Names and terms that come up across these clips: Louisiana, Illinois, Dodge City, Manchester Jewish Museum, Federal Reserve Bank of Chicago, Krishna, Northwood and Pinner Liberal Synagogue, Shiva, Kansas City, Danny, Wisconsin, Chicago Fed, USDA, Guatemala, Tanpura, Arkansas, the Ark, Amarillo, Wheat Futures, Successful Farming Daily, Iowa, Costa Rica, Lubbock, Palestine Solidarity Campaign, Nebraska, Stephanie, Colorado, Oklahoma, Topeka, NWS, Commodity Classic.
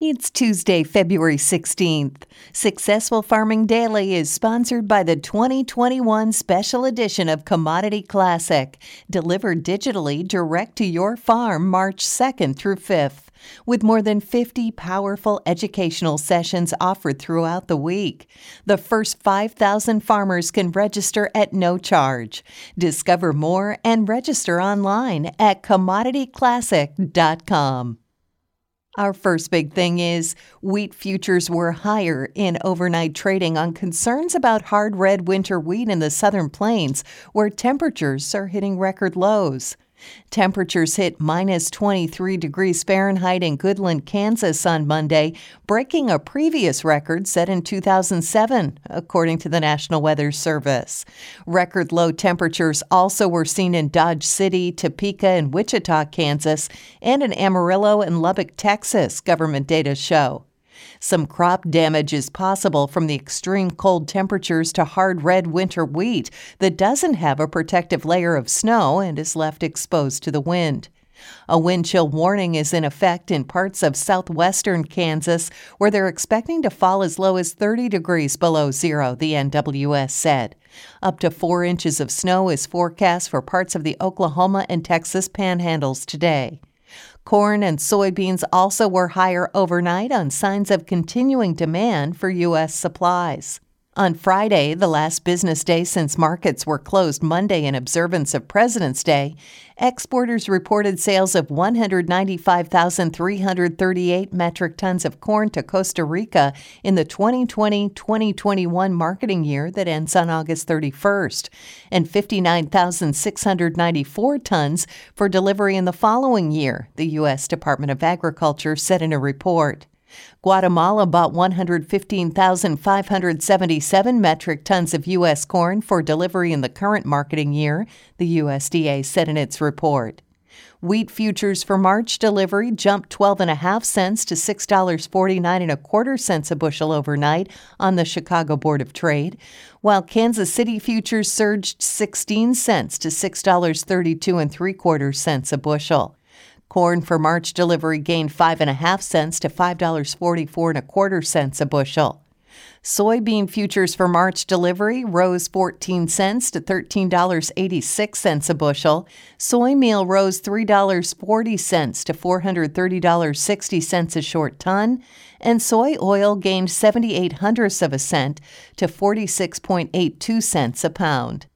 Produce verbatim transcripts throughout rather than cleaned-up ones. It's Tuesday, February sixteenth. Successful Farming Daily is sponsored by the twenty twenty-one Special Edition of Commodity Classic, delivered digitally direct to your farm March second through fifth. With more than fifty powerful educational sessions offered throughout the week, the first five thousand farmers can register at no charge. Discover more and register online at commodity classic dot com. Our first big thing is wheat futures were higher in overnight trading on concerns about hard red winter wheat in the Southern Plains, where temperatures are hitting record lows. Temperatures hit minus twenty-three degrees Fahrenheit in Goodland, Kansas on Monday, breaking a previous record set in two thousand seven, according to the National Weather Service. Record low temperatures also were seen in Dodge City, Topeka, and Wichita, Kansas, and in Amarillo and Lubbock, Texas, government data show. Some crop damage is possible from the extreme cold temperatures to hard red winter wheat that doesn't have a protective layer of snow and is left exposed to the wind. A wind chill warning is in effect in parts of southwestern Kansas, where they're expecting to fall as low as thirty degrees below zero, the N W S said. Up to four inches of snow is forecast for parts of the Oklahoma and Texas panhandles today. Corn and soybeans also were higher overnight on signs of continuing demand for U S supplies. On Friday, the last business day since markets were closed Monday in observance of President's Day, exporters reported sales of one hundred ninety-five thousand three hundred thirty-eight metric tons of corn to Costa Rica in the twenty twenty twenty twenty-one marketing year that ends on August thirty-first, and fifty-nine thousand six hundred ninety-four tons for delivery in the following year, the U S Department of Agriculture said in a report. Guatemala bought one hundred fifteen thousand five hundred seventy-seven metric tons of U S corn for delivery in the current marketing year, the U S D A said in its report. Wheat futures for March delivery jumped twelve and a half cents to six dollars and forty-nine and a quarter cents a bushel overnight on the Chicago Board of Trade, while Kansas City futures surged sixteen cents to six dollars and thirty-two and three quarter cents a bushel. Corn for March delivery gained five and a half cents to five dollars forty-four and a quarter cents a bushel. Soybean futures for March delivery rose fourteen cents to thirteen dollars eighty-six cents a bushel. Soy meal rose three dollars forty cents to four hundred thirty dollars sixty cents a short ton, and soy oil gained seventy-eight hundredths of a cent to forty-six point eight two cents a pound.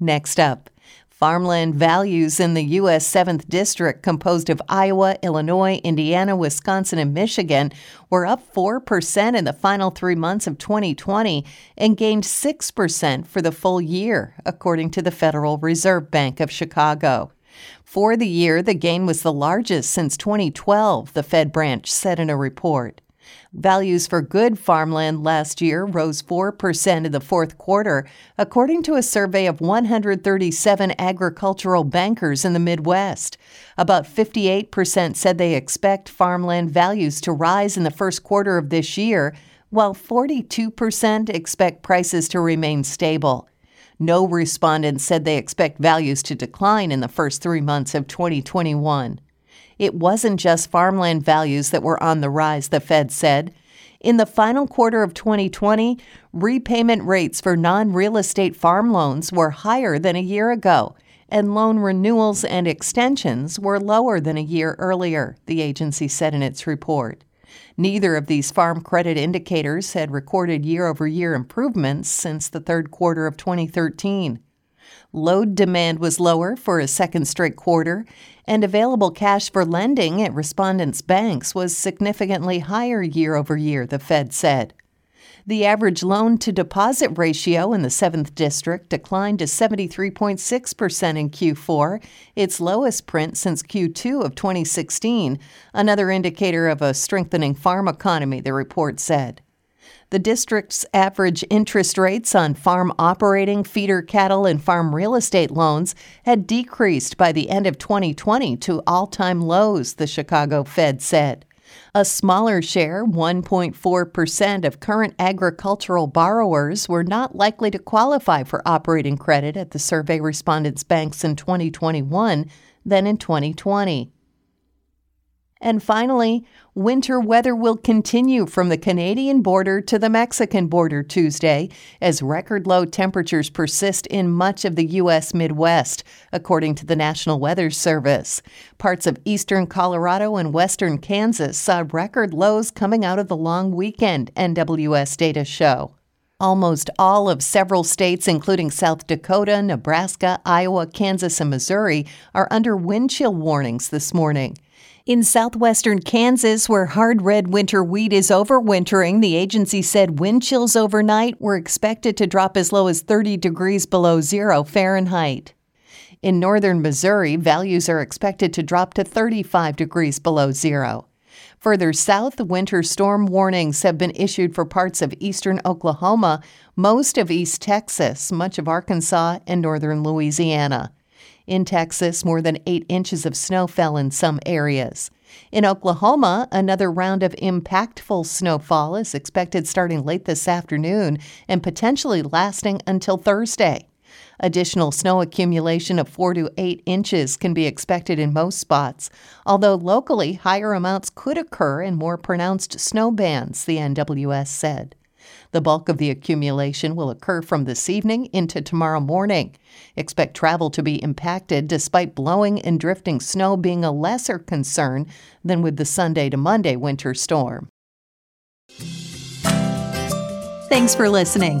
Next up. Farmland values in the U S seventh District, composed of Iowa, Illinois, Indiana, Wisconsin, and Michigan, were up four percent in the final three months of twenty twenty and gained six percent for the full year, according to the Federal Reserve Bank of Chicago. For the year, the gain was the largest since twenty twelve, the Fed branch said in a report. Values for good farmland last year rose four percent in the fourth quarter, according to a survey of one hundred thirty-seven agricultural bankers in the Midwest. About fifty-eight percent said they expect farmland values to rise in the first quarter of this year, while forty-two percent expect prices to remain stable. No respondents said they expect values to decline in the first three months of twenty twenty-one. It wasn't just farmland values that were on the rise, the Fed said. In the final quarter of twenty twenty, repayment rates for non-real estate farm loans were higher than a year ago, and loan renewals and extensions were lower than a year earlier, the agency said in its report. Neither of these farm credit indicators had recorded year-over-year improvements since the third quarter of twenty thirteen. Load demand was lower for a second straight quarter, and available cash for lending at respondents' banks was significantly higher year over year, the Fed said. The average loan-to-deposit ratio in the seventh District declined to seventy-three point six percent in Q four, its lowest print since Q two of twenty sixteen, another indicator of a strengthening farm economy, the report said. The district's average interest rates on farm operating, feeder cattle, and farm real estate loans had decreased by the end of twenty twenty to all-time lows, the Chicago Fed said. A smaller share, one point four percent of current agricultural borrowers were not likely to qualify for operating credit at the survey respondents' banks in twenty twenty-one than in twenty twenty. And finally, winter weather will continue from the Canadian border to the Mexican border Tuesday as record low temperatures persist in much of the U S Midwest, according to the National Weather Service. Parts of eastern Colorado and western Kansas saw record lows coming out of the long weekend, N W S data show. Almost all of several states, including South Dakota, Nebraska, Iowa, Kansas, and Missouri, are under wind chill warnings this morning. In southwestern Kansas, where hard red winter wheat is overwintering, the agency said wind chills overnight were expected to drop as low as thirty degrees below zero Fahrenheit. In northern Missouri, values are expected to drop to thirty-five degrees below zero. Further south, winter storm warnings have been issued for parts of eastern Oklahoma, most of East Texas, much of Arkansas, and northern Louisiana. In Texas, more than eight inches of snow fell in some areas. In Oklahoma, another round of impactful snowfall is expected starting late this afternoon and potentially lasting until Thursday. Additional snow accumulation of four to eight inches can be expected in most spots, although locally higher amounts could occur in more pronounced snow bands, the N W S said. The bulk of the accumulation will occur from this evening into tomorrow morning. Expect travel to be impacted despite blowing and drifting snow being a lesser concern than with the Sunday to Monday winter storm. Thanks for listening.